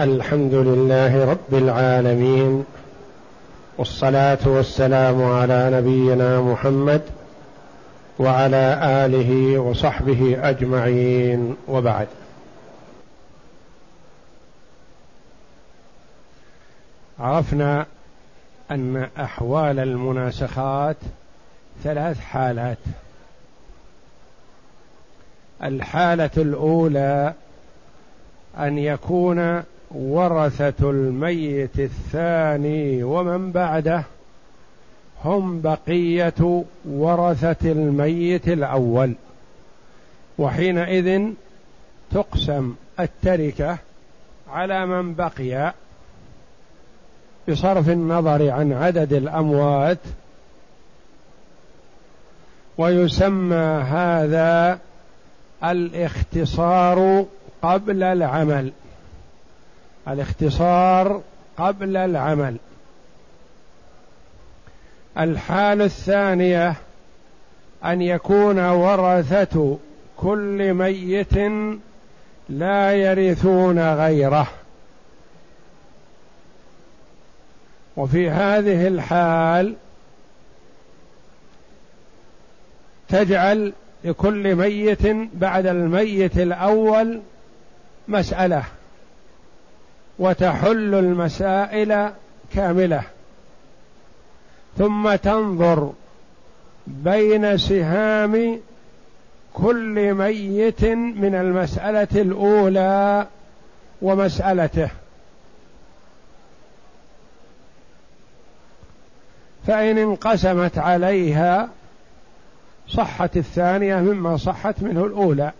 الحمد لله رب العالمين، والصلاة والسلام على نبينا محمد وعلى آله وصحبه أجمعين، وبعد. عرفنا أن أحوال المناسخات ثلاث حالات. الحالة الأولى أن يكون ورثة الميت الثاني ومن بعده هم بقية ورثة الميت الأول، وحينئذ تقسم التركة على من بقي بصرف النظر عن عدد الأموات، ويسمى هذا الاختصار قبل العمل. الحالة الثانية أن يكون ورثة كل ميت لا يرثون غيره، وفي هذه الحال تجعل لكل ميت بعد الميت الأول مسألة، وتحل المسائل كاملة، ثم تنظر بين سهام كل ميت من المسألة الأولى ومسألته، فإن انقسمت عليها صحت الثانية مما صحت منه الأولى،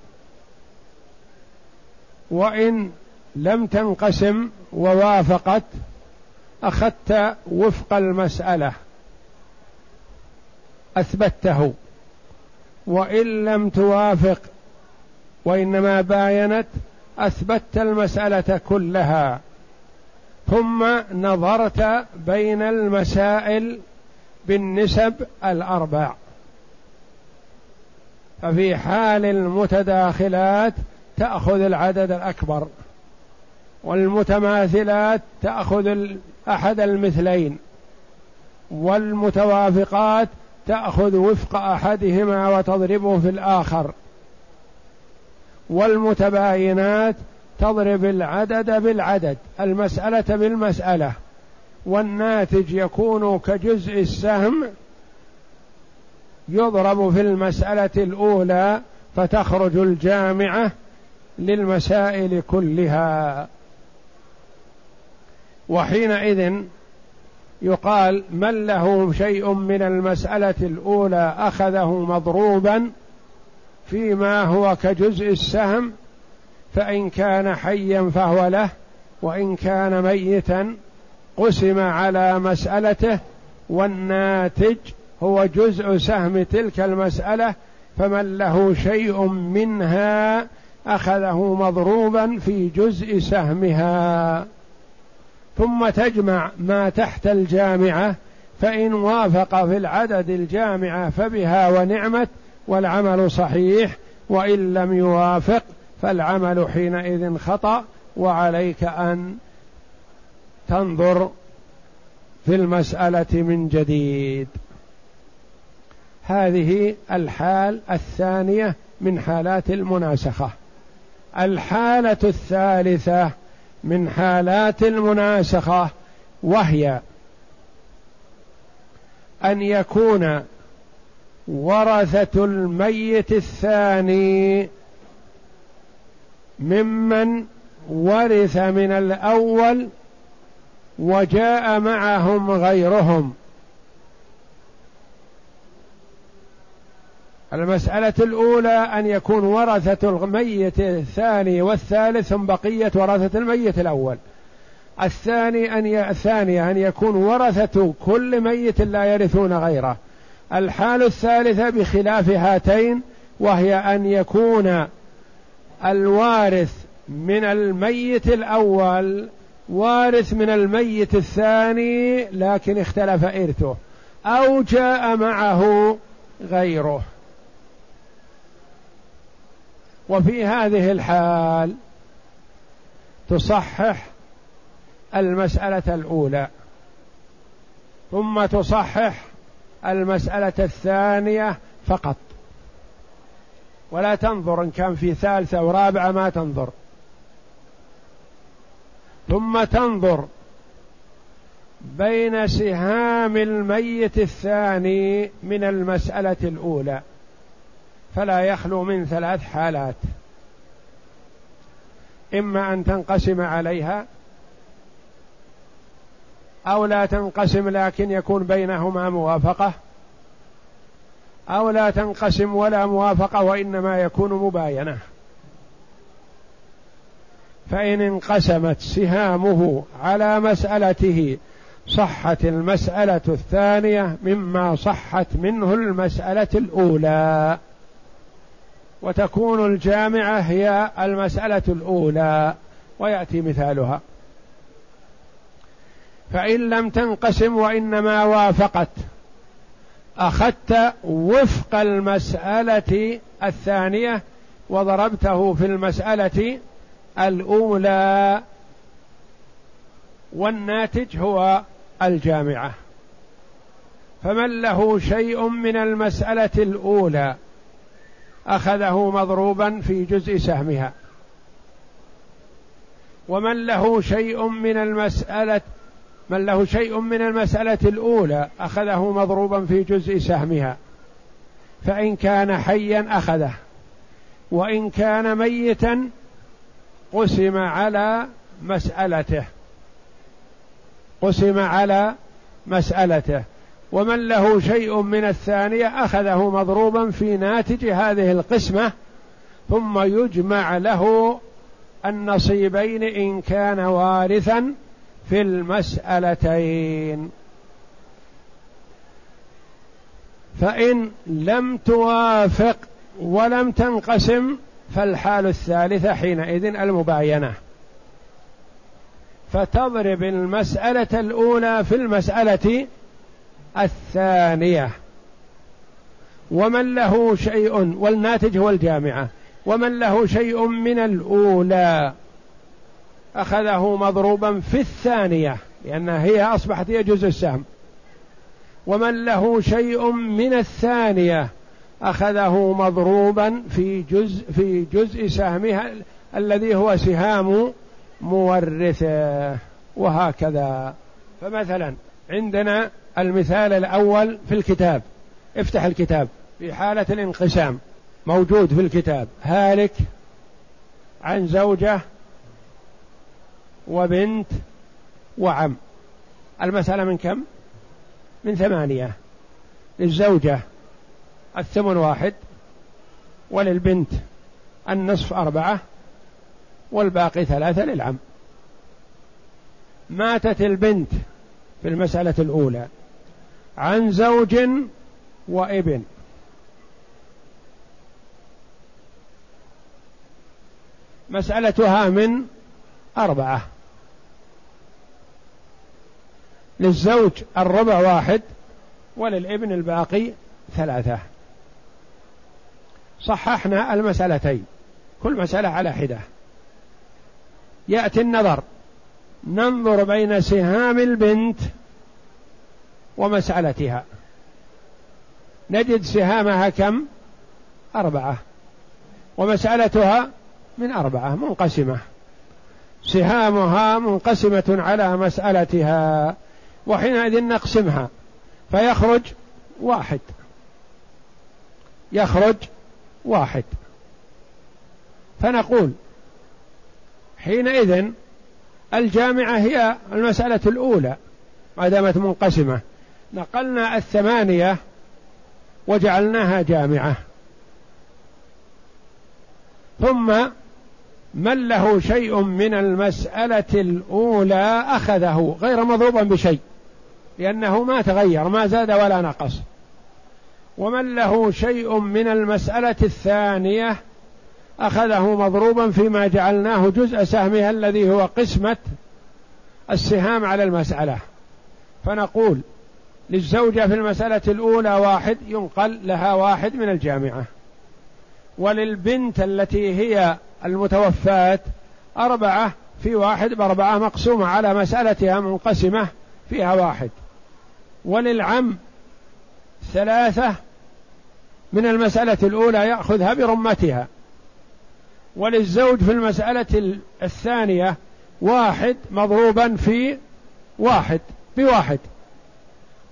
وإن لم تنقسم ووافقت أخذت وفق المسألة أثبته، وإن لم توافق وإنما باينت أثبت المسألة كلها، ثم نظرت بين المسائل بالنسب الأربع. ففي حال المتداخلات تأخذ العدد الأكبر، والمتماثلات تأخذ أحد المثلين، والمتوافقات تأخذ وفق أحدهما وتضربه في الآخر، والمتباينات تضرب العدد بالعدد، المسألة بالمسألة، والناتج يكون كجزء السهم يضرب في المسألة الأولى، فتخرج الجامعة للمسائل كلها. وحينئذ يقال من له شيء من المسألة الأولى أخذه مضروبا فيما هو كجزء السهم، فإن كان حيا فهو له، وإن كان ميتا قسم على مسألته، والناتج هو جزء سهم تلك المسألة، فمن له شيء منها أخذه مضروبا في جزء سهمها. ثم تجمع ما تحت الجامعة، فإن وافق في العدد الجامعة فبها ونعمت والعمل صحيح، وإن لم يوافق فالعمل حينئذ خطأ، وعليك أن تنظر في المسألة من جديد. هذه الحال الثانية من حالات المناسخة. الحالة الثالثة من حالات المناسخة، وهي أن يكون ورثة الميت الثاني ممن ورث من الأول وجاء معهم غيرهم. المسألة الأولى أن يكون ورثة الميت الثاني والثالث ثم بقية ورثة الميت الأول. الثانية أن يكون ورثة كل ميت لا يرثون غيره. الحالة الثالثة بخلاف هاتين، وهي أن يكون الوارث من الميت الأول وارث من الميت الثاني لكن اختلف إرثه، أو جاء معه غيره. وفي هذه الحال تصحح المسألة الأولى، ثم تصحح المسألة الثانية فقط، ولا تنظر إن كان في ثالثة ورابعة ما تنظر، ثم تنظر بين سهام الميت الثاني من المسألة الأولى، فلا يخلو من ثلاث حالات: إما أن تنقسم عليها، أو لا تنقسم لكن يكون بينهما موافقة، أو لا تنقسم ولا موافقة وإنما يكون مباينة. فإن انقسمت سهامه على مسألته صحت المسألة الثانية مما صحت منه المسألة الأولى، وتكون الجامعة هي المسألة الأولى، ويأتي مثالها. فإن لم تنقسم وإنما وافقت أخذت وفق المسألة الثانية وضربته في المسألة الأولى، والناتج هو الجامعة. فمن له شيء من المسألة الأولى أخذه مضروبا في جزء سهمها، من له شيء من المسألة الأولى أخذه مضروبا في جزء سهمها، فإن كان حيا أخذه، وإن كان ميتا قسم على مسألته، ومن له شيء من الثانية أخذه مضروبا في ناتج هذه القسمة، ثم يجمع له النصيبين إن كان وارثا في المسألتين. فإن لم توافق ولم تنقسم فالحال الثالثة حينئذ المباينة، فتضرب المسألة الأولى في المسألة الثانية، ومن له شيء، والناتج هو الجامعة، ومن له شيء من الأولى أخذه مضروبا في الثانية لأنها هي أصبحت هي جزء السهم، ومن له شيء من الثانية أخذه مضروبا في جزء سهمها الذي هو سهام مورثه، وهكذا. فمثلا عندنا المثال الأول في الكتاب، افتح الكتاب في حالة الانقسام، موجود في الكتاب: هالك عن زوجة وبنت وعم. المسألة من كم؟ من 8. للزوجة الثمن 1، وللبنت النصف 4، والباقي 3 للعم. ماتت البنت في المسألة الأولى عن زوج وابن، مسألتها من 4، للزوج الربع 1، وللابن الباقي 3. صححنا المسألتين، كل مسألة على حدة. يأتي النظر، ننظر بين سهام البنت ومسألتها، نجد سهامها كم؟ 4، ومسألتها من 4 منقسمة، سهامها منقسمة على مسألتها، وحينئذ نقسمها فيخرج 1، فنقول حينئذ الجامعة هي المسألة الأولى ما دامت منقسمة، نقلنا 8 وجعلناها جامعة. ثم من له شيء من المسألة الأولى أخذه غير مضروبا بشيء لأنه ما تغير، ما زاد ولا نقص، ومن له شيء من المسألة الثانية أخذه مضروبا فيما جعلناه جزء سهمها الذي هو قسمة السهام على المسألة، فنقول للزوجة في المسألة الأولى 1 ينقل لها 1 من الجامعة، وللبنت التي هي المتوفاة 4 في واحد بأربعة مقسومة على مسألتها منقسمة فيها واحد، وللعم ثلاثة من المسألة الأولى يأخذها برمتها، وللزوج في المسألة الثانية واحد مضروبا في واحد بواحد،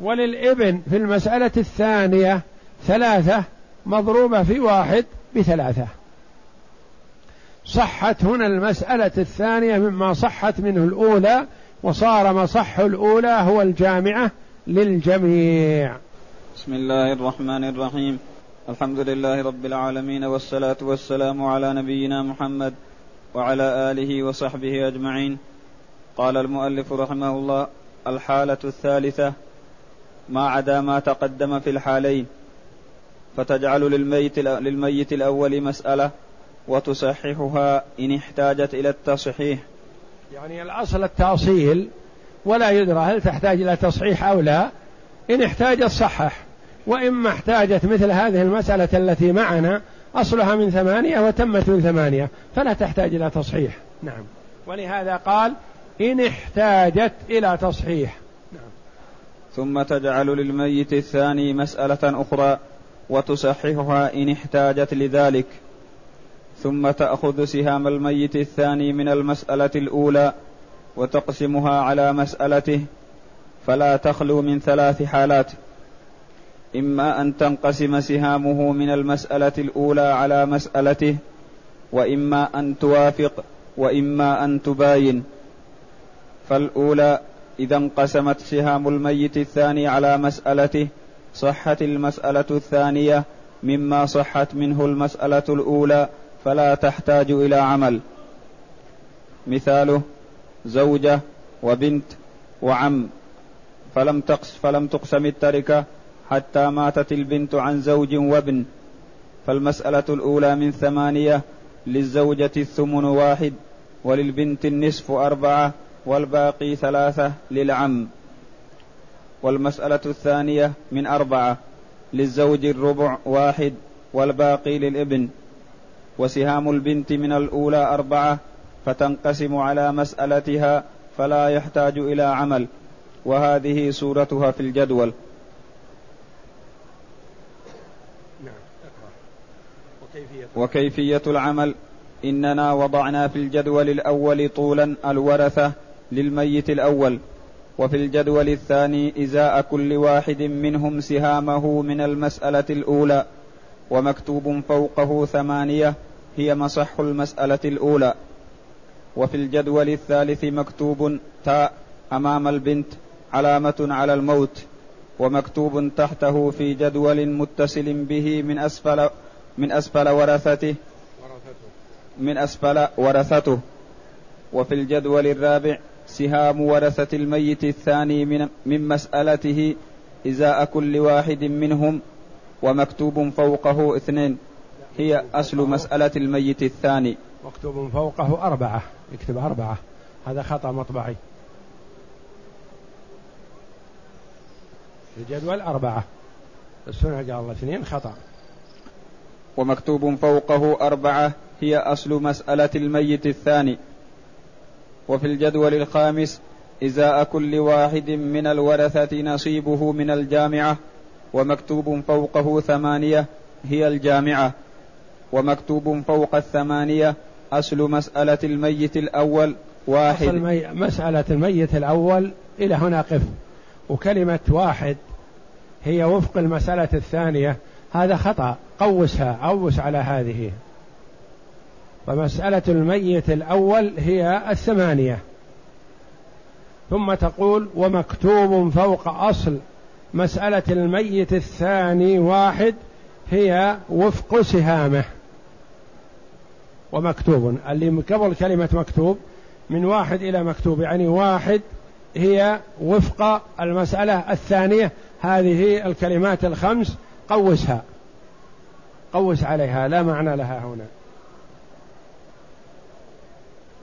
وللابن في المسألة الثانية ثلاثة مضروبة في واحد بثلاثة. صحت هنا المسألة الثانية مما صحت منه الأولى، وصار ما صح الأولى هو الجامعة للجميع. بسم الله الرحمن الرحيم، الحمد لله رب العالمين، والصلاة والسلام على نبينا محمد وعلى آله وصحبه أجمعين. قال المؤلف رحمه الله: الحالة الثالثة ما عدا ما تقدم في الحالين، فتجعل للميت الأول مسألة وتصححها إن احتاجت إلى التصحيح. يعني الأصل التأصيل، ولا يدرى هل تحتاج إلى تصحيح أو لا، إن احتاجت صحح، وإما احتاجت مثل هذه المسألة التي معنا أصلها من 8 وتمت من 8 فلا تحتاج إلى تصحيح. نعم، ولهذا قال إن احتاجت إلى تصحيح. نعم. ثم تجعل للميت الثاني مسألة أخرى وتصححها إن احتاجت لذلك، ثم تأخذ سهام الميت الثاني من المسألة الأولى وتقسمها على مسألته، فلا تخلو من ثلاث حالات: إما أن تنقسم سهامه من المسألة الأولى على مسألته، وإما أن توافق، وإما أن تباين. فالأولى إذا انقسمت سهام الميت الثاني على مسألته صحت المسألة الثانية مما صحت منه المسألة الأولى، فلا تحتاج إلى عمل. مثاله: زوجة وبنت وعم، فلم تقسم التركة حتى ماتت البنت عن زوج وابن، فالمسألة الأولى من 8 للزوجة الثمن 1، وللبنت النصف 4، والباقي 3 للعم. والمسألة الثانية من 4 للزوج الربع 1، والباقي للابن. وسهام البنت من الأولى 4 فتنقسم على مسألتها، فلا يحتاج إلى عمل، وهذه صورتها في الجدول. وكيفية العمل: إننا وضعنا في الجدول الأول طولا الورثة للميت الأول، وفي الجدول الثاني إزاء كل واحد منهم سهامه من المسألة الأولى، ومكتوب فوقه 8 هي مصح المسألة الأولى. وفي الجدول الثالث مكتوب تاء أمام البنت علامة على الموت، ومكتوب تحته في جدول متصل به من أسفل ورثته. وفي الجدول الرابع سهام ورثة الميت الثاني من مسألته إزاء كل واحد منهم، ومكتوب فوقه 2 هي أصل مسألة الميت الثاني. مكتوب فوقه 4، اكتب 4، هذا خطأ مطبعي، في الجدول 4 بس هنا جاء الله 2 خطأ. ومكتوب فوقه 4 هي أصل مسألة الميت الثاني. وفي الجدول الخامس إزاء كل واحد من الورثة نصيبه من الجامعة، ومكتوب فوقه 8 هي الجامعة، ومكتوب فوق 8 أصل مسألة الميت الأول 1. مسألة الميت الأول إلى هنا قف، وكلمة 1 هي وفق المسألة الثانية هذا خطأ، قوسها، قوس على هذه. فمسألة الميت الأول هي 8، ثم تقول ومكتوب فوق أصل مسألة الميت الثاني 1 هي وفق سهامه. ومكتوب اللي قبل كلمة مكتوب من 1 إلى مكتوب، يعني 1 هي وفق المسألة الثانية. هذه الكلمات الخمس قوسها، قوس عليها، لا معنى لها هنا.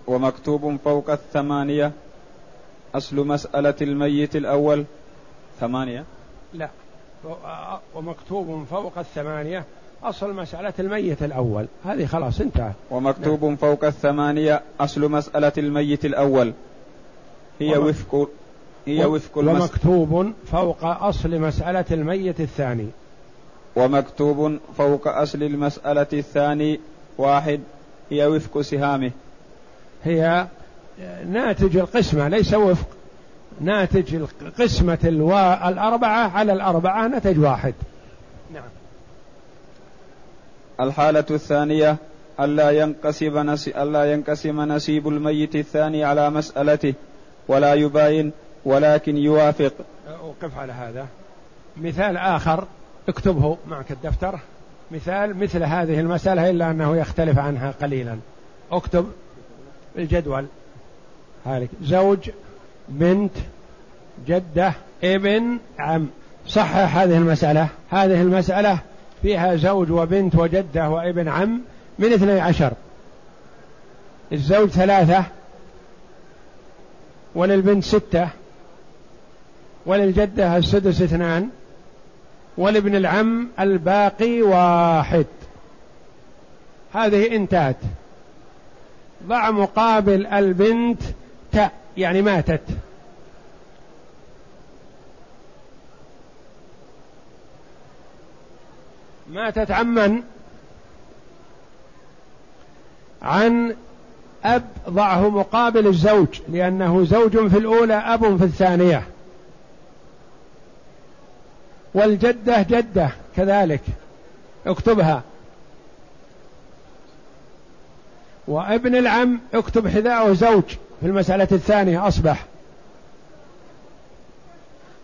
ومكتوب فوق 8 أصل مسألة الميت الأول 8، لا، ومكتوب فوق 8 أصل مسألة الميت الأول هذه خلاص انتهى. ومكتوب نعم. فوق ال8 أصل مسألة الميت الأول هي وفق ومكتوب فوق أصل مسألة الميت الثاني. ومكتوب فوق أصل المسألة الثاني 1 هي وفق سهامه، هي ناتج القسمة ليس وفق، ناتج قسمة ال4 على ال4 نتج 1. نعم. الحالة الثانية ألا ينقسم نصيب الميت الثاني على مسألته ولا يباين ولكن يوافق. أوقف على هذا. مثال آخر اكتبه معك الدفتر، مثال مثل هذه المسألة إلا أنه يختلف عنها قليلا. اكتب الجدول هالك. زوج، بنت، جدة، ابن، عم. صحح هذه المسألة. هذه المسألة فيها زوج وبنت وجدة وابن عم من 12. الزوج 3 وللبنت 6 وللجدة السدس 2 ولابن العم الباقي 1. هذه انتهت. ضع مقابل البنت تاء يعني ماتت. ماتت عمن؟ عن أب. ضعه مقابل الزوج لأنه زوج في الأولى أب في الثانية. والجدة جدة كذلك اكتبها. وابن العم اكتب حذاءه زوج في المسألة الثانية أصبح.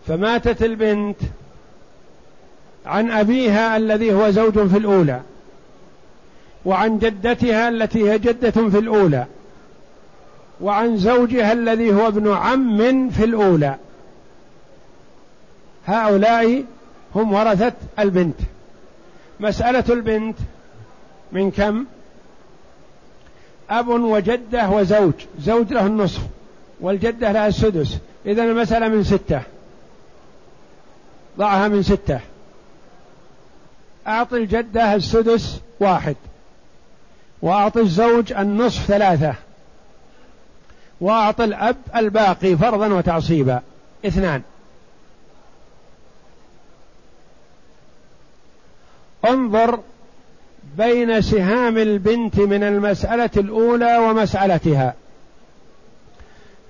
فماتت البنت عن أبيها الذي هو زوج في الأولى وعن جدتها التي هي جدة في الأولى وعن زوجها الذي هو ابن عم في الأولى. هؤلاء هم ورثة البنت. مسألة البنت من كم؟ أب وجدة وزوج، زوج له النصف والجدة لها السدس، إذن المسألة من 6. ضعها من 6. أعطي الجدة السدس 1 وأعطي الزوج النصف 3 وأعطي الأب الباقي فرضا وتعصيبا 2. انظر بين سهام البنت من المسألة الأولى ومسألتها،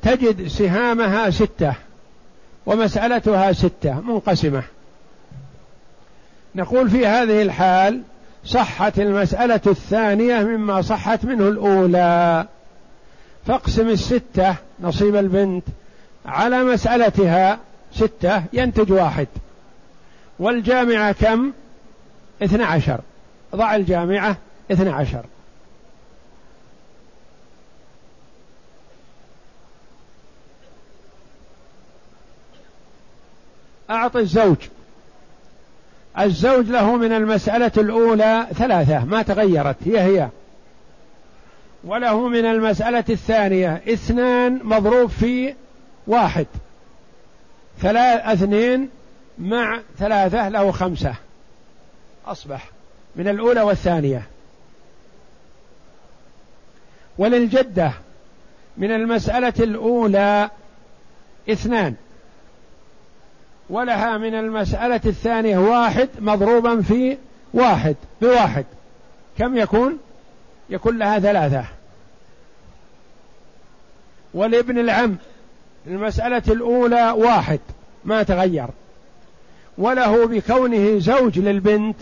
تجد سهامها 6 ومسألتها 6 منقسمة. نقول في هذه الحال صحت المسألة الثانية مما صحت منه الأولى، فاقسم 6 نصيب البنت على مسألتها 6 ينتج 1 والجامعة كم؟ 12. ضع الجامعة 12. أعطي الزوج. الزوج له من المسألة الأولى 3 ما تغيرت هي وله من المسألة الثانية 2 مضروب في 1 2 مع 3 له 5 أصبح من الأولى والثانية. وللجدة من المسألة الأولى 2 ولها من المسألة الثانية 1 مضروبا في 1 ب1 كم يكون؟ يكون لها 3. ولابن العم المسألة الأولى 1 ما تغير وله بكونه زوج للبنت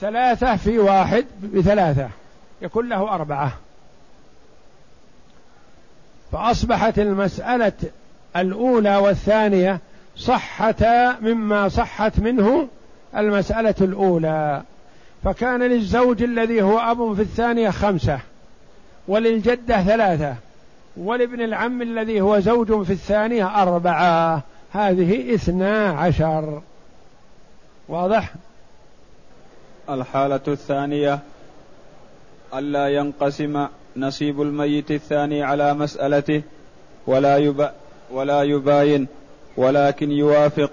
3 في 1 ب3 يكون له 4. فأصبحت المسألة الأولى والثانية صحتا مما صحت منه المسألة الأولى، فكان للزوج الذي هو أب في الثانية 5 وللجدة 3 ولابن العم الذي هو زوج في الثانية 4. هذه 12. واضح؟ الحالة الثانية ألا ينقسم نصيب الميت الثاني على مسألته ولا يباين ولكن يوافق،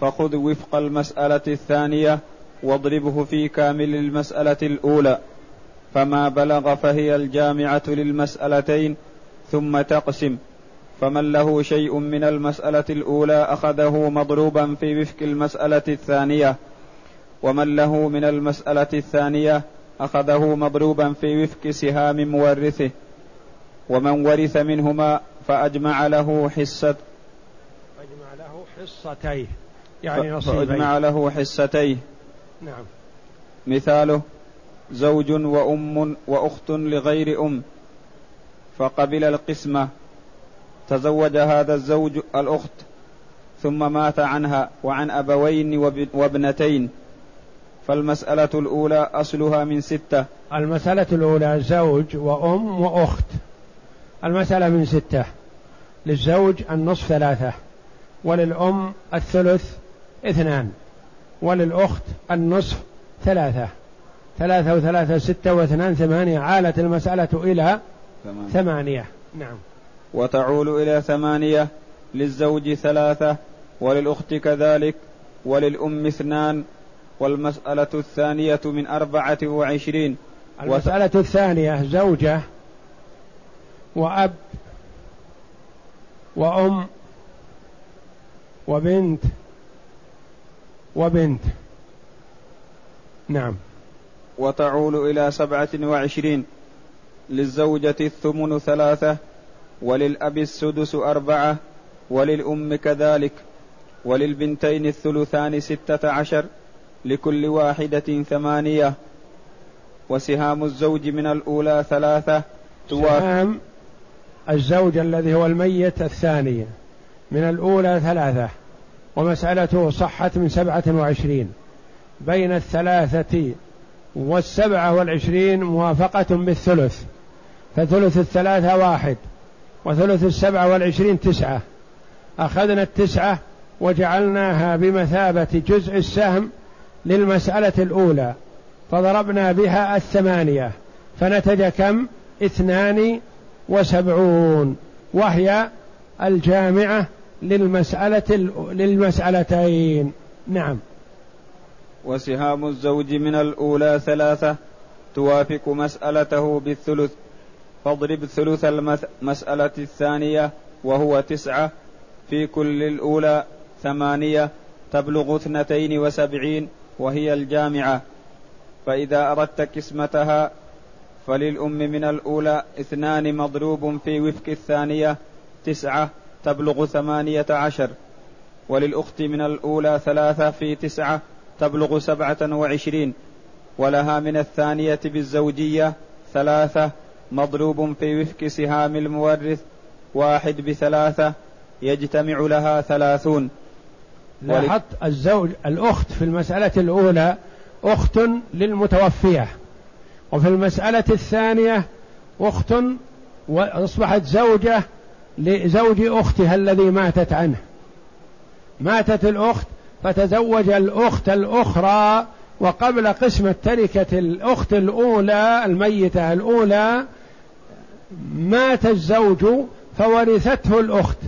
فخذ وفق المسألة الثانية واضربه في كامل المسألة الأولى، فما بلغ فهي الجامعة للمسألتين، ثم تقسم. فمن له شيء من المسألة الأولى أخذه مضروبا في وفق المسألة الثانية، ومن له من المسألة الثانية أخذه مضروبا في وفق سهام مورثه، ومن ورث منهما فأجمع له حصة، أجمع له حصتيه، يعني نصيبيه، فأجمع له حصتيه. نعم. مثاله: زوج وأم وأخت لغير أم، فقبل القسمة، تزوج هذا الزوج الأخت ثم مات عنها وعن أبوين وابنتين، فالمسألة الأولى أصلها من 6. المسألة الأولى زوج وأم وأخت، المسألة من 6. للزوج النصف 3، وللأم الثلث 2، وللأخت النصف 3. 3 و3 6 و2 8، عالت المسألة إلى 8. نعم. وتعول إلى 8. للزوج 3، وللأخت كذلك، وللأم 2. والمسألة الثانية من 24. المسألة الثانية زوجة وأب وأم وبنت. نعم. وتعول إلى 27. للزوجة الثمن 3، وللأب السدس 4، وللأم كذلك، وللبنتين الثلثان 16، لكل واحدة 8. وسهام الزوج من الأولى 3. سهام الزوج الذي هو الميت الثاني من الأولى 3، ومسألته صحت من 27. بين 3 و27 موافقة بالثلث، فثلث 3 1، وثلث 7 و20 9. أخذنا 9 وجعلناها بمثابة جزء السهم للمسألة الأولى، فضربنا بها 8، فنتج كم؟ 72، وهي الجامعة للمسألتين. نعم. وسهام الزوج من الأولى 3 توافق مسألته بالثلث، فاضرب ثلث المسألة الثانية وهو 9 في كل الأولى 8، تبلغ 72، وهي الجامعة. فإذا أردت قسمتها فللأم من الأولى 2 مضروب في وفق الثانية 9، تبلغ 18، وللأخت من الأولى 3 في 9، تبلغ 27، ولها من الثانية بالزوجية 3 مضروب في وفق سهام المورث 1 ب3، يجتمع لها 30. لاحظت الزوج الأخت في المسألة الأولى أخت للمتوفية، وفي المسألة الثانية أخت وأصبحت زوجة لزوج أختها الذي ماتت عنه. ماتت الأخت فتزوج الأخت الأخرى، وقبل قسمة تركة الأخت الأولى الميتة الأولى مات الزوج فورثته الأخت.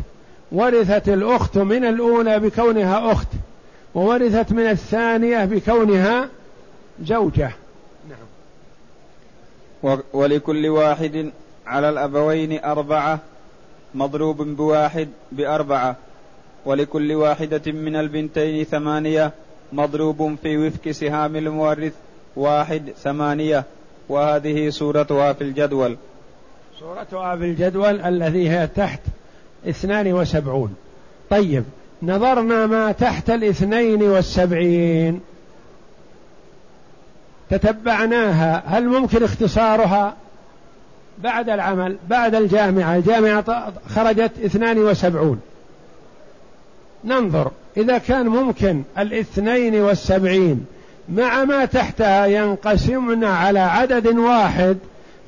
ورثت الأخت من الأولى بكونها أخت، وورثت من الثانية بكونها زوجة. نعم. ولكل واحد على الأبوين 4 مضروب ب1 ب4، ولكل واحدة من البنتين 8 مضروب في وفق سهام المورث 1 8. وهذه صورتها في الجدول، صورتها في الجدول الذي هي تحت 72. طيب، نظرنا ما تحت 72، تتبعناها، هل ممكن اختصارها بعد العمل بعد الجامعة؟ الجامعة خرجت 72، ننظر إذا كان ممكن 72 مع ما تحتها ينقسمنا على عدد 1،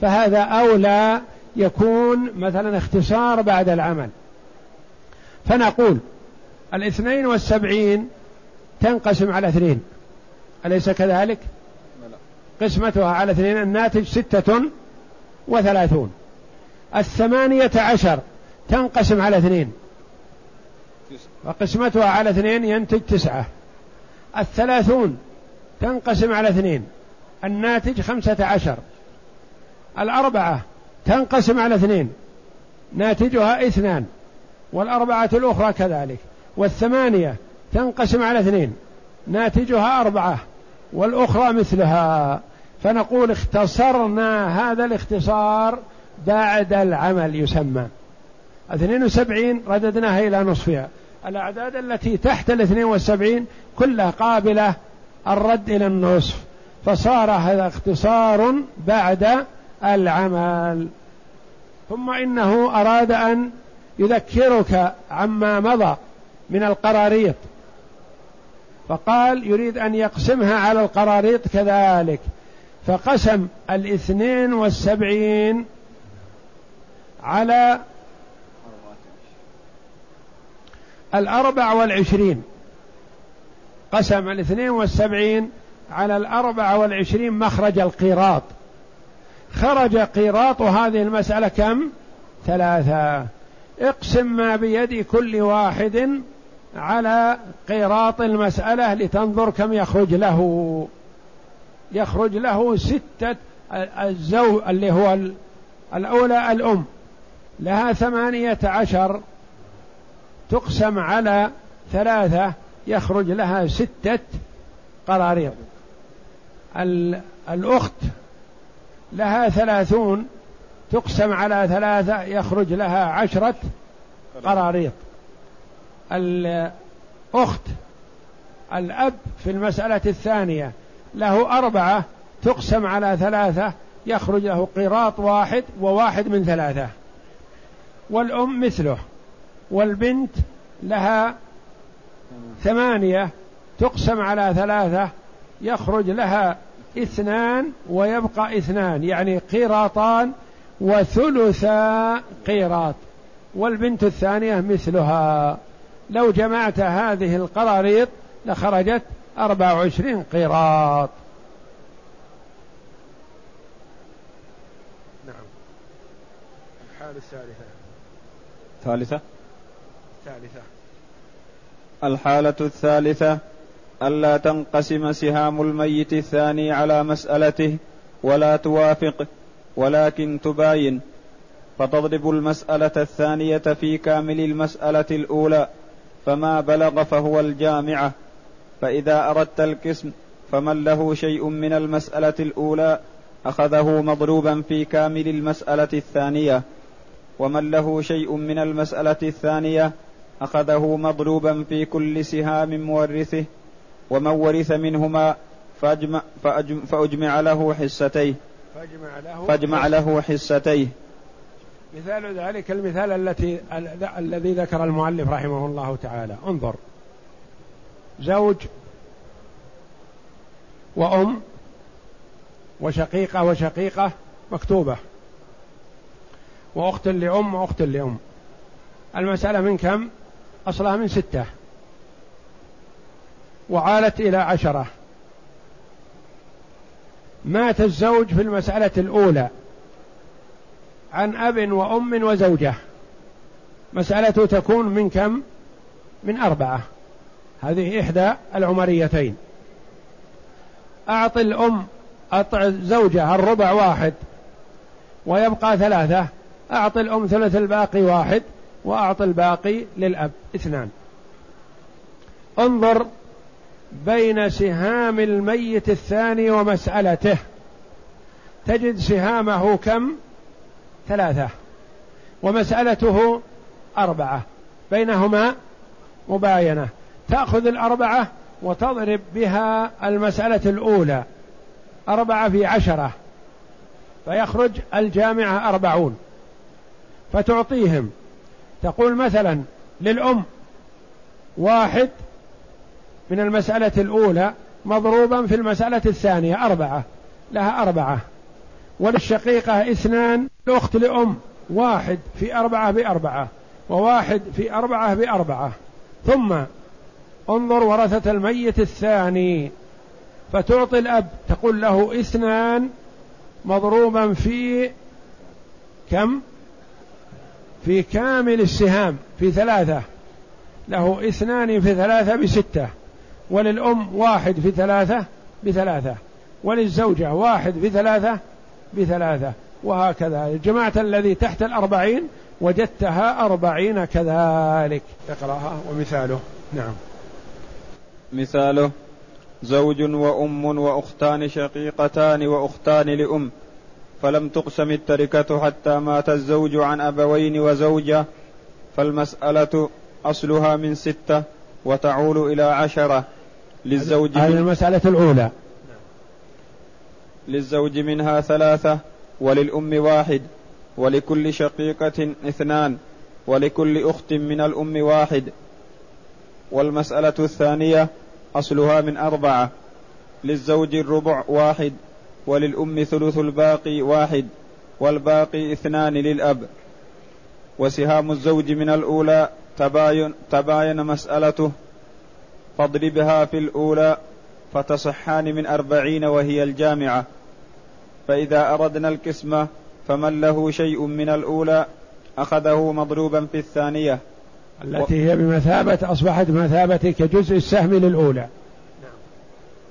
فهذا أولى يكون مثلا اختصار بعد العمل. فنقول 72 تنقسم على 2، أليس كذلك؟ قسمتها على 2، الناتج 36. 18 تنقسم على 2، وقسمتها على 2 ينتج 9. 30 تنقسم على 2، الناتج 15. الأربعة تنقسم على 2 ناتجها 2، والأربعة الأخرى كذلك. وال8 تنقسم على 2 ناتجها 4 والأخرى مثلها. فنقول اختصرنا هذا الاختصار بعد العمل يسمى. 72 رددناها إلى نصفها. الأعداد التي تحت 72 كلها قابلة الرد إلى النصف، فصار هذا اختصار بعد العمل. ثم إنه أراد أن يذكرك عما مضى من القراريط، فقال يريد أن يقسمها على القراريط كذلك، فقسم 72 على 24. قسم 72 على 24 مخرج القيراط. خرج قيراط هذه المسألة كم؟ 3. اقسم ما بيد كل واحد على قيراط المسألة لتنظر كم يخرج له. يخرج له 6 الزوج اللي هو الأولى الأم، لها 18 تقسم على 3 يخرج لها 6 قراريط. الأخت لها 30 تقسم على 3 يخرج لها 10 قراريط. الأخت الأب في المسألة الثانية له 4 تقسم على 3 يخرج له قراط 1 و1 من 3. والأم مثله. والبنت لها 8 تقسم على 3 يخرج لها 2 ويبقى 2، يعني قيراطان وثلثا قيراط. والبنت الثانية مثلها. لو جمعت هذه القراريط لخرجت 24 قيراط. نعم. الحالة الثالثة. الحالة الثالثة ألا تنقسم سهام الميت الثاني على مسألته ولا توافق، ولكن تباين، فتضرب المسألة الثانية في كامل المسألة الأولى، فما بلغ فهو الجامعة. فإذا أردت القسم فمن له شيء من المسألة الأولى أخذه مضروبا في كامل المسألة الثانية، ومن له شيء من المسألة الثانية أخذه مضروبا في كل سهام مورثه، ومن ورث منهما فأجمع له حصتيه. مثال ذلك المثال الذي ذكر المؤلف رحمه الله تعالى. انظر، زوج وأم وشقيقة مكتوبة، وأخت لأم المسألة من كم؟ أصلها من 6 وعالت إلى 10. مات الزوج في المسألة الأولى عن أب وأم وزوجة، مسألته تكون من كم؟ من 4. هذه إحدى العمريتين. أعطي الزوجة الربع 1 ويبقى 3، أعطي الأم ثلث الباقي 1، وأعطي الباقي للأب 2. انظر بين سهام الميت الثاني ومسألته، تجد سهامه كم؟ 3 ومسألته 4، بينهما مباينة. تأخذ 4 وتضرب بها المسألة الأولى، 4 في 10 فيخرج الجامعة 40، فتعطيهم. تقول مثلا للأم 1 من المسألة الأولى مضروبا في المسألة الثانية 4، لها 4. وللشقيقة 2. الأخت لأم 1 في 4 ب4 و1 في 4 ب4. ثم انظر ورثة الميت الثاني، فتعطي الأب، تقول له 2 مضروبا في كم؟ في كامل السهام في 3، له 2 في 3 ب6. وللأم 1 في 3 ب3، وللزوجة 1 ب3 ب3، وهكذا جمعت الذي تحت 40 وجدتها 40 كذلك. اقرأها ومثاله. نعم. مثاله: زوج وأم وأختان شقيقتان وأختان لأم، فلم تقسم التركة حتى مات الزوج عن أبوين وزوجة، فالمسألة أصلها من 6 وتعول إلى 10 للزوج. هذه المسألة الأولى. للزوج منها 3 وللأم 1 ولكل شقيقة 2 ولكل أخت من الأم 1. والمسألة الثانية أصلها من 4، للزوج الربع 1 وللأم ثلث الباقي 1 والباقي 2 للأب. وسهام الزوج من الأولى تباين مسألته، فاضربها في الأولى فتصحان من 40 وهي الجامعة. فإذا أردنا القسمة فمن له شيء من الأولى أخذه مضروبا في الثانية التي هي بمثابة أصبحت مثابة كجزء السهم للأولى.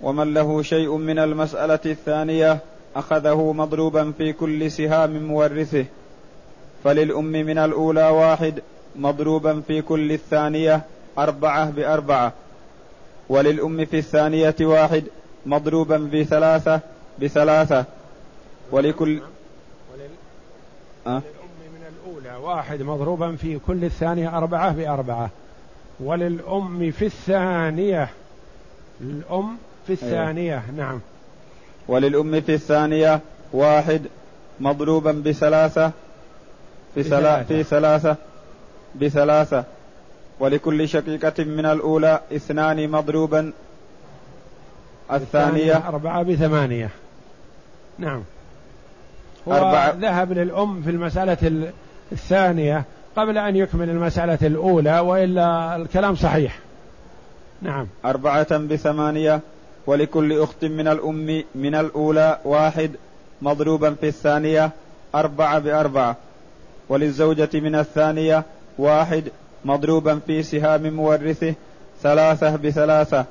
ومن له شيء من المسألة الثانية أخذه مضروبا في كل سهام مورثه. فللأم من الأولى 1 مضروبا في كل الثانية 4 ب4، وللأم في الثانية 1 مضروبا ب3 ب3، ولكل للأم من الأولى 1 مضروبا في كل الثانية 4 ب4، وللأم في الثانية نعم، وللأم في الثانية 1 مضروبا بثلاثة، ولكل شقيقة من الأولى 2 مضروبا الثانية 4 ب8. نعم. ذهب للأم في المسألة الثانية قبل أن يكمل المسألة الأولى، وإلا الكلام صحيح. نعم. 4 ب8، ولكل أخت من الأم من الأولى 1 مضروبا في الثانية 4 ب4، وللزوجة من الثانية 1 مضروبا في سهام مورثه 3 ب3،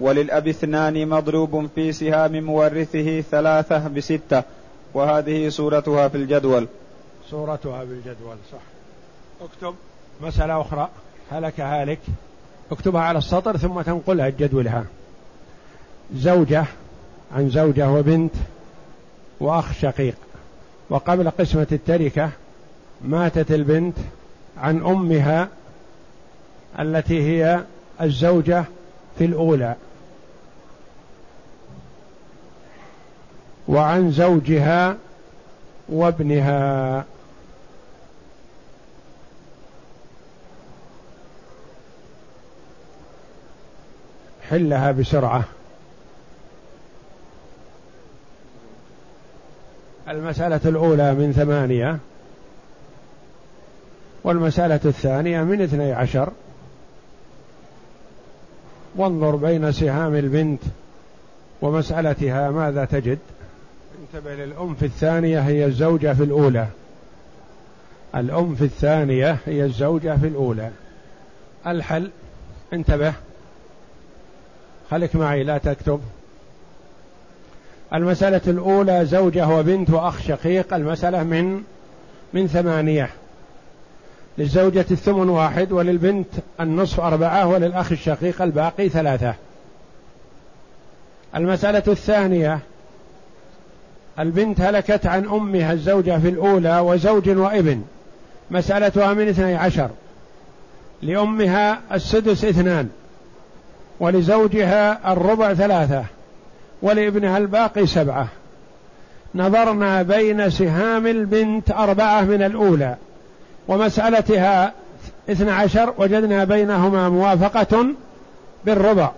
وللأب 2 مضروب في سهام مورثه 3 ب6. وهذه صورتها في الجدول. صح. اكتب مسألة أخرى هلك اكتبها على السطر ثم تنقلها لجدولها. زوجة عن زوجة وبنت وأخ شقيق، وقبل قسمة التركة ماتت البنت عن أمها التي هي الزوجة في الأولى، وعن زوجها وابنها. حلها بسرعة. المسألة الأولى من 8، والمسألة الثانية من 12، وانظر بين سهام البنت ومسألتها ماذا تجد. انتبه للأم في الثانية هي الزوجة في الأولى، الحل. انتبه، خليك معي لا تكتب. المسألة الأولى زوجة وبنت وأخ شقيق، المسألة من 8، للزوجة 1/8 وللبنت 1/4 وللأخ الشقيق الباقي 3. المسألة الثانية البنت هلكت عن أمها الزوجة في الأولى وزوج وابن، مسألتها من 12، لأمها 1/6 ولزوجها 1/4 ولابنها الباقي 7. نظرنا بين سهام البنت 4 من الأولى ومسألتها 12، وجدنا بينهما موافقة بالربع،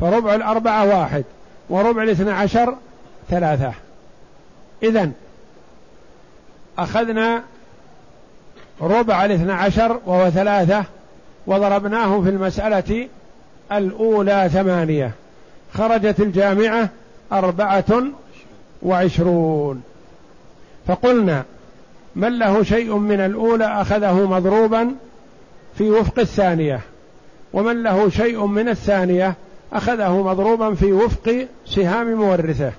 فربع 4 1 وربع 12 3. إذن أخذنا ربع 12 وهو 3 وضربناه في المسألة الأولى 8، خرجت الجامعة 24. فقلنا من له شيء من الأولى أخذه مضروبا في وفق الثانية، ومن له شيء من الثانية أخذه مضروبا في وفق سهام مورثه.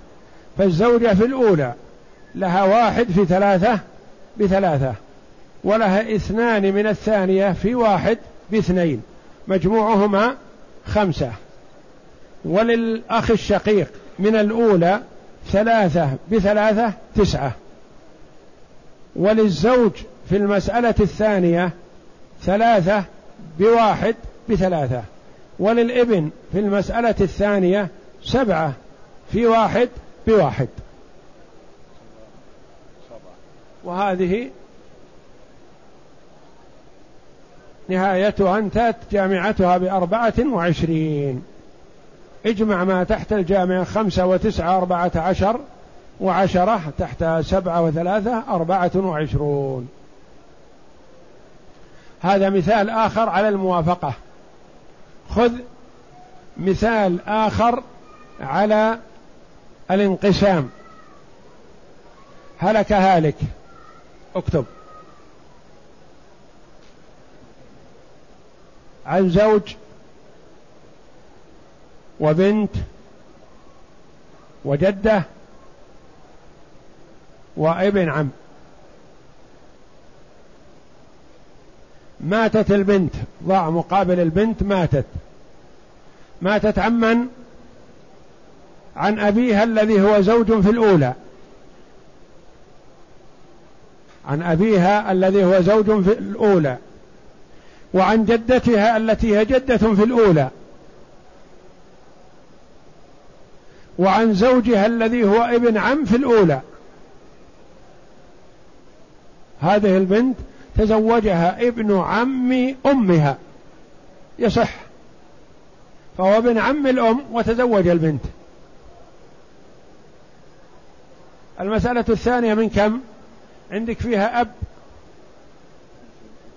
فالزوجة في الأولى لها 1 في 3 ب3، ولها 2 من الثانية في 1 ب2، مجموعهما 5. وللأخ الشقيق من الأولى 3 ب3 9، وللزوج في المسألة الثانية 3 ب1 ب3، وللابن في المسألة الثانية 7 في 1 ب1. وهذه نهايتها انتهت جامعتها ب24. اجمع ما تحت الجامعة 5 و9 14، و10 تحت 7 و3 24. هذا مثال آخر على الموافقة. خذ مثال آخر على الانقسام. هلك هالك، اكتب، عن زوج وبنت وجدة وابن عم. ماتت البنت، ضاع مقابل البنت، ماتت عمن؟ عن أبيها الذي هو زوج في الأولى، وعن جدتها التي هي جدة في الأولى، وعن زوجها الذي هو ابن عم في الأولى. هذه البنت تزوجها ابن عم أمها، يصح، فهو ابن عم الأم وتزوج البنت. المسألة الثانية من كم؟ عندك فيها أب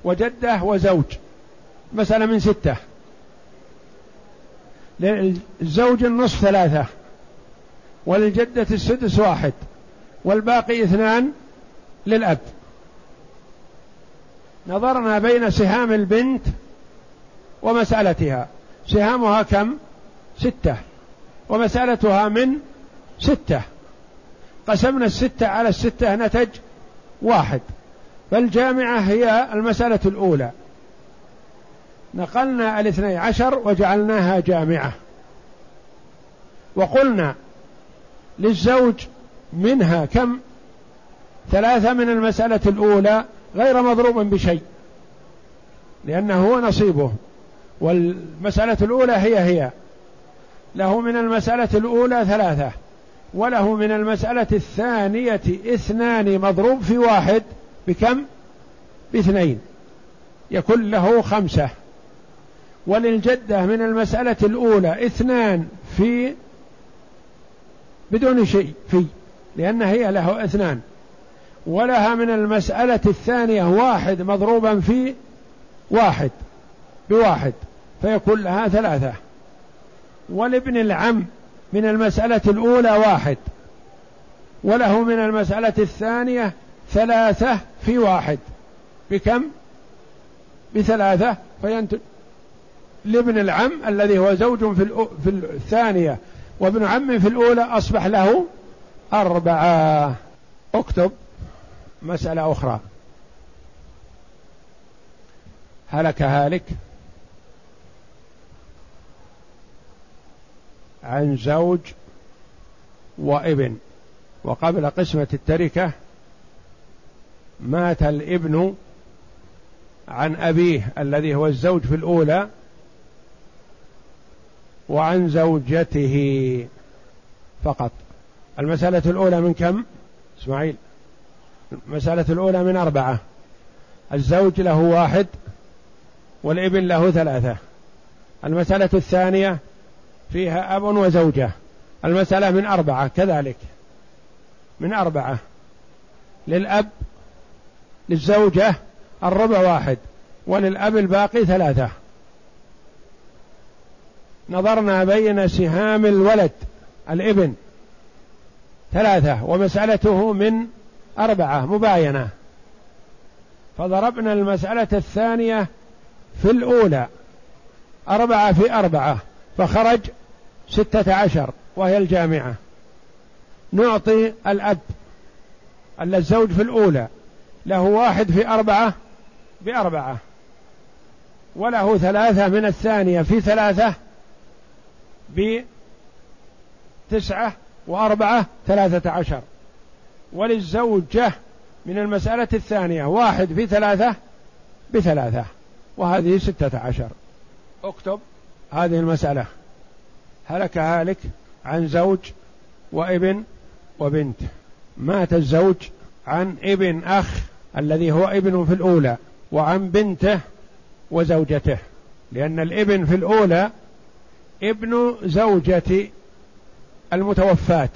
وجدة وزوج، مسألة من 6. للزوج النصف 3، وللجدة السدس 1، والباقي 2 للأب. نظرنا بين سهام البنت ومسألتها، سهامها كم؟ 6، ومسألتها من 6. قسمنا 6 على 6 نتج 1، فالجامعة هي المسألة الأولى. نقلنا 12 وجعلناها جامعة، وقلنا للزوج منها كم؟ 3 من المسألة الأولى غير مضروب بشيء لأنه هو نصيبه، والمسألة الأولى هي له من المسألة الأولى 3، وله من المسألة الثانية 2 مضروب في 1 بكم؟ ب2، يكون له 5. وللجدة من المسألة الأولى 2 في بدون شيء في، لأن هي له 2، ولها من المسألة الثانية 1 مضروبا في 1 ب1، فيكون لها 3. ولابن العم من المسألة الأولى 1، وله من المسألة الثانية 3 في 1 بكم؟ ب3، فينتج لابن العم الذي هو زوج في الثانية وابن عم في الأولى أصبح له 4. اكتب مسألة أخرى. هلك هالك، عن زوج وابن، وقبل قسمة التركة مات الابن عن أبيه الذي هو الزوج في الأولى، وعن زوجته فقط. المسألة الأولى من كم إسماعيل؟ المسألة الأولى من 4، الزوج له 1 والابن له 3. المسألة الثانية فيها أب وزوجة، المسألة من 4 كذلك، من 4 للأب، للزوجة 1/4 وللأب الباقي 3. نظرنا بين سهام الولد الابن 3 ومسألته من 4 مباينة، فضربنا المسألة الثانية في الأولى 4 في 4، فخرج 16 وهي الجامعة. نعطي الأب الزوج في الأولى له 1 في 4 ب4، وله 3 من الثانية في 3 ب9، و4 13. وللزوجة من المسألة الثانية 1 في 3 ب3، وهذه 16. اكتب هذه المسألة: هلك هالك عن زوج وابن وبنت. مات الزوج عن ابن أخ الذي هو ابن في الأولى، وعن بنته وزوجته، لأن الابن في الأولى ابن زوجة المتوفاة،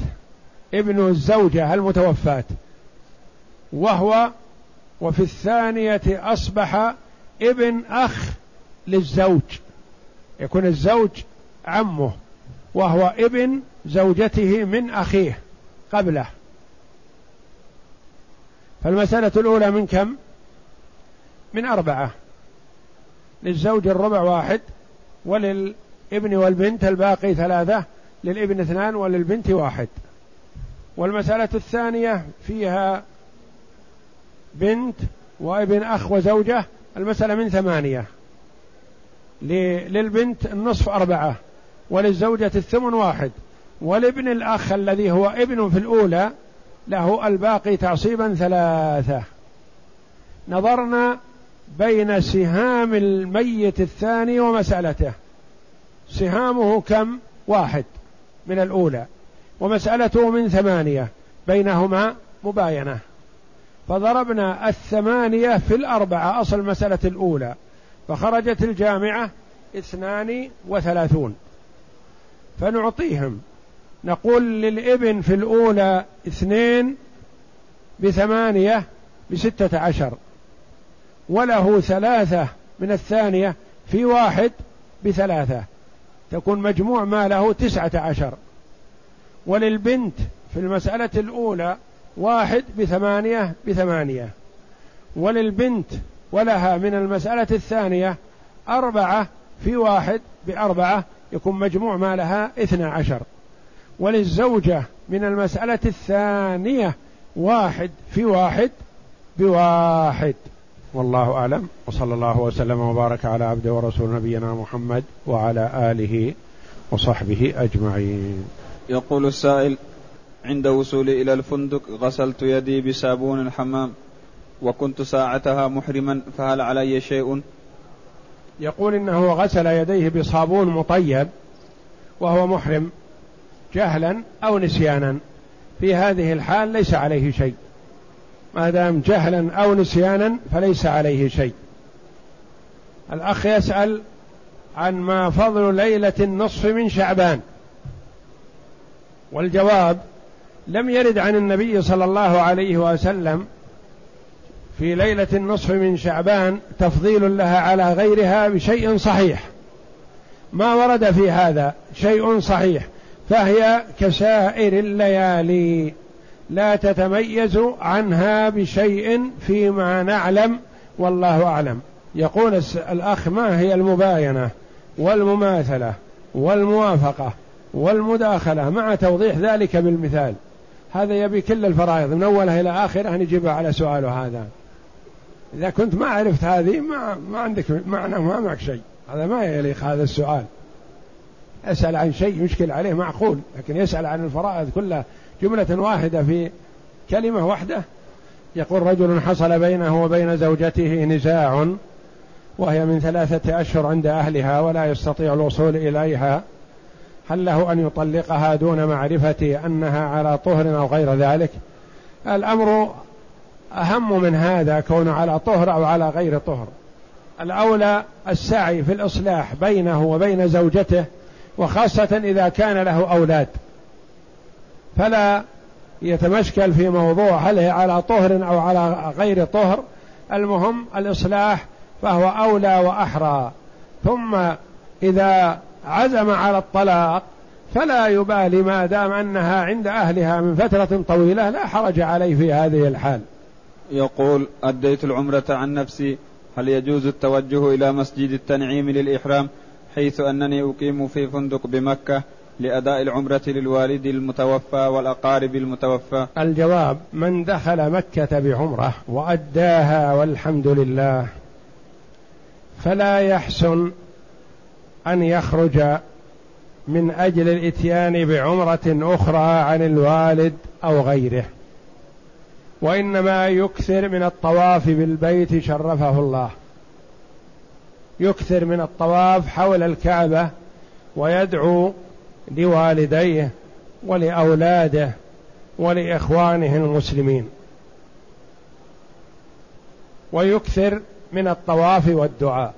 ابن الزوجة المتوفاة، وفي الثانية أصبح ابن أخ للزوج، يكون الزوج عمه وهو ابن زوجته من أخيه قبله. فالمسألة الأولى من كم؟ من 4، للزوج الربع 1، وللابن والبنت الباقي 3، للابن 2 وللبنت 1. والمسألة الثانية فيها بنت وابن أخ وزوجة، المسألة من 8، للبنت النصف 4، وللزوجة 8 1، ولابن الأخ الذي هو ابن في الأولى له الباقي تعصيبا 3. نظرنا بين سهام الميت الثاني ومسألته، سهامه كم؟ 1 من الأولى، ومسألته من 8، بينهما مباينة. فضربنا 8 في 4 أصل مسألة الأولى، فخرجت الجامعة 32. فنعطيهم، نقول للابن في الأولى 2 ب8 ب16، وله 3 من الثانية في 1 ب3، تكون مجموع ما له 19. وللبنت في المسألة الأولى 1 ب8 ب8، وللبنت ولها من المسألة الثانية 4 في 1 ب4، يكون مجموع ما لها 12. وللزوجة من المسألة الثانية 1 في 1 ب1. والله أعلم، وصلى الله وسلم وبارك على عبده ورسول نبينا محمد وعلى آله وصحبه أجمعين. يقول السائل: عند وصولي إلى الفندق غسلت يدي بصابون الحمام، وكنت ساعتها محرما، فهل علي شيء؟ يقول إنه غسل يديه بصابون مطيب وهو محرم جهلا أو نسيانا، في هذه الحال ليس عليه شيء، ما دام جهلا أو نسيانا فليس عليه شيء. الأخ يسأل عن ما فضل ليلة النصف من شعبان، والجواب: لم يرد عن النبي صلى الله عليه وسلم في ليلة النصف من شعبان تفضيل لها على غيرها بشيء صحيح، ما ورد في هذا شيء صحيح، فهي كسائر الليالي لا تتميز عنها بشيء فيما نعلم، والله أعلم. يقول الأخ: ما هي المباينة والمماثلة والموافقة والمداخلة، مع توضيح ذلك بالمثال. هذا يبي كل الفرائض من أولها إلى آخرها نجيبها على سؤاله هذا. إذا كنت ما عرفت هذه ما عندك معنى، ما معك شيء، هذا ما يليق هذا السؤال. أسأل عن شيء يشكل عليه معقول، لكن يسأل عن الفرائض كلها جملة واحدة في كلمة واحدة. يقول: رجل حصل بينه وبين زوجته نزاع وهي من 3 أشهر عند أهلها ولا يستطيع الوصول إليها، هل له أن يطلقها دون معرفة أنها على طهر أو غير ذلك؟ الأمر أهم من هذا، كونه على طهر أو على غير طهر. الأولى السعي في الإصلاح بينه وبين زوجته، وخاصة إذا كان له أولاد، فلا يتمشكل في موضوع هل هي على طهر أو على غير طهر، المهم الإصلاح فهو أولى وأحرى. ثم إذا عزم على الطلاق فلا يبالي، ما دام أنها عند أهلها من فترة طويلة لا حرج عليه في هذه الحال. يقول: أديت العمرة عن نفسي، هل يجوز التوجه إلى مسجد التنعيم للإحرام، حيث أنني أقيم في فندق بمكة لأداء العمرة للوالد المتوفى والأقارب المتوفى؟ الجواب: من دخل مكة بعمرة وأداها والحمد لله فلا يحسن أن يخرج من أجل الإتيان بعمرة أخرى عن الوالد أو غيره، وإنما يكثر من الطواف بالبيت شرفه الله، يكثر من الطواف حول الكعبة ويدعو لوالديه ولأولاده ولإخوانه المسلمين، ويكثر من الطواف والدعاء،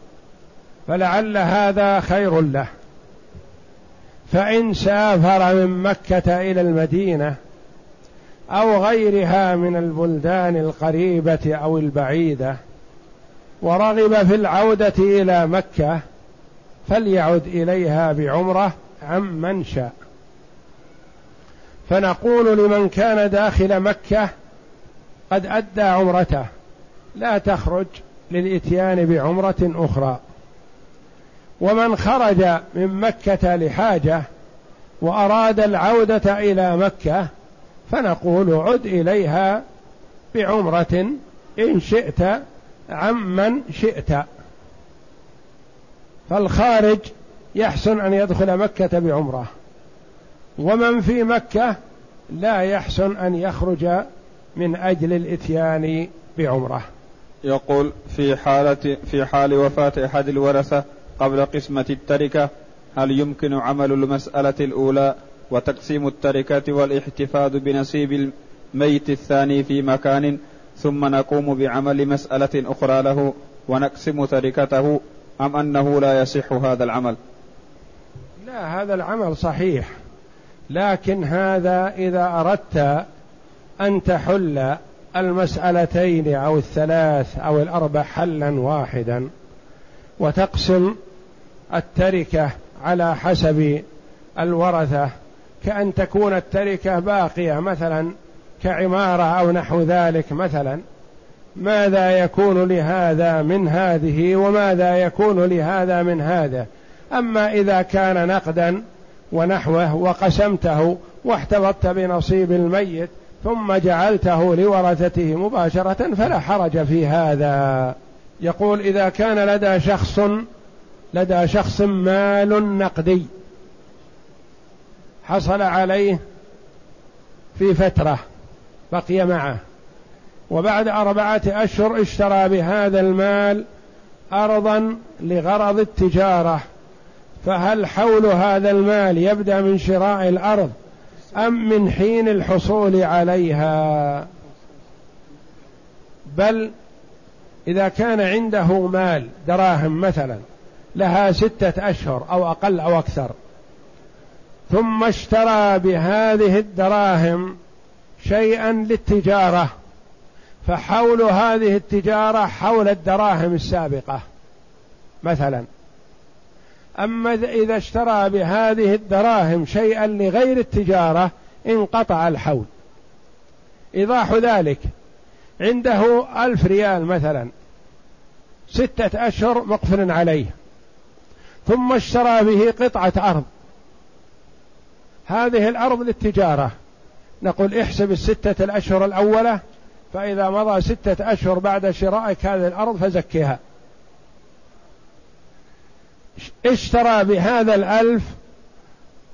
فلعل هذا خير له. فإن سافر من مكة إلى المدينة أو غيرها من البلدان القريبة أو البعيدة ورغب في العودة إلى مكة فليعد إليها بعمرة عمن شاء. فنقول لمن كان داخل مكة قد أدى عمرته لا تخرج للإتيان بعمرة أخرى، ومن خرج من مكة لحاجة وأراد العودة إلى مكة فنقول عد إليها بعمرة إن شئت عمن شئت. فالخارج يحسن أن يدخل مكة بعمرة، ومن في مكة لا يحسن أن يخرج من أجل الإتيان بعمرة. يقول: في حال وفاة أحد الورثة قبل قسمة التركة هل يمكن عمل المسألة الأولى وتقسيم التركة والاحتفاظ بنصيب الميت الثاني في مكان، ثم نقوم بعمل مسألة أخرى له ونقسم تركته، أم أنه لا يصح هذا العمل؟ لا، هذا العمل صحيح، لكن هذا إذا أردت أن تحل المسألتين أو الثلاث أو الأربع حلا واحدا، وتقسم التركة على حسب الورثة، كأن تكون التركة باقية مثلا كعمارة أو نحو ذلك مثلا، ماذا يكون لهذا من هذه وماذا يكون لهذا من هذا. أما إذا كان نقدا ونحوه وقسمته واحتفظت بنصيب الميت ثم جعلته لورثته مباشرة فلا حرج في هذا. يقول: إذا كان لدى شخص مال نقدي حصل عليه في فترة بقي معه، وبعد 4 أشهر اشترى بهذا المال أرضا لغرض التجارة، فهل حول هذا المال يبدأ من شراء الأرض أم من حين الحصول عليها؟ بل إذا كان عنده مال دراهم مثلا لها 6 أشهر أو أقل أو أكثر، ثم اشترى بهذه الدراهم شيئا للتجارة، فحول هذه التجارة حول الدراهم السابقة مثلا. أما إذا اشترى بهذه الدراهم شيئا لغير التجارة انقطع الحول. إيضاح ذلك: عنده 1000 ريال مثلا 6 أشهر مقفل عليه، ثم اشترى به قطعة أرض، هذه الأرض للتجارة، نقول احسب ال6 الأشهر الأولى، فإذا مضى 6 أشهر بعد شرائك هذه الأرض فزكها. اشترى بهذا 1000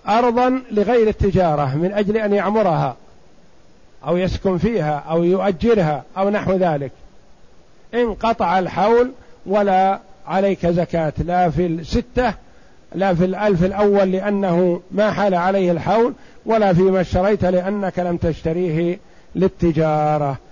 أرضا لغير التجارة من أجل أن يعمرها أو يسكن فيها أو يؤجرها أو نحو ذلك، انقطع الحول ولا عليك زكاة، لا في 6 لا في 1000 الأول لأنه ما حال عليه الحول، ولا فيما اشتريت لأنك لم تشتريه للتجارة.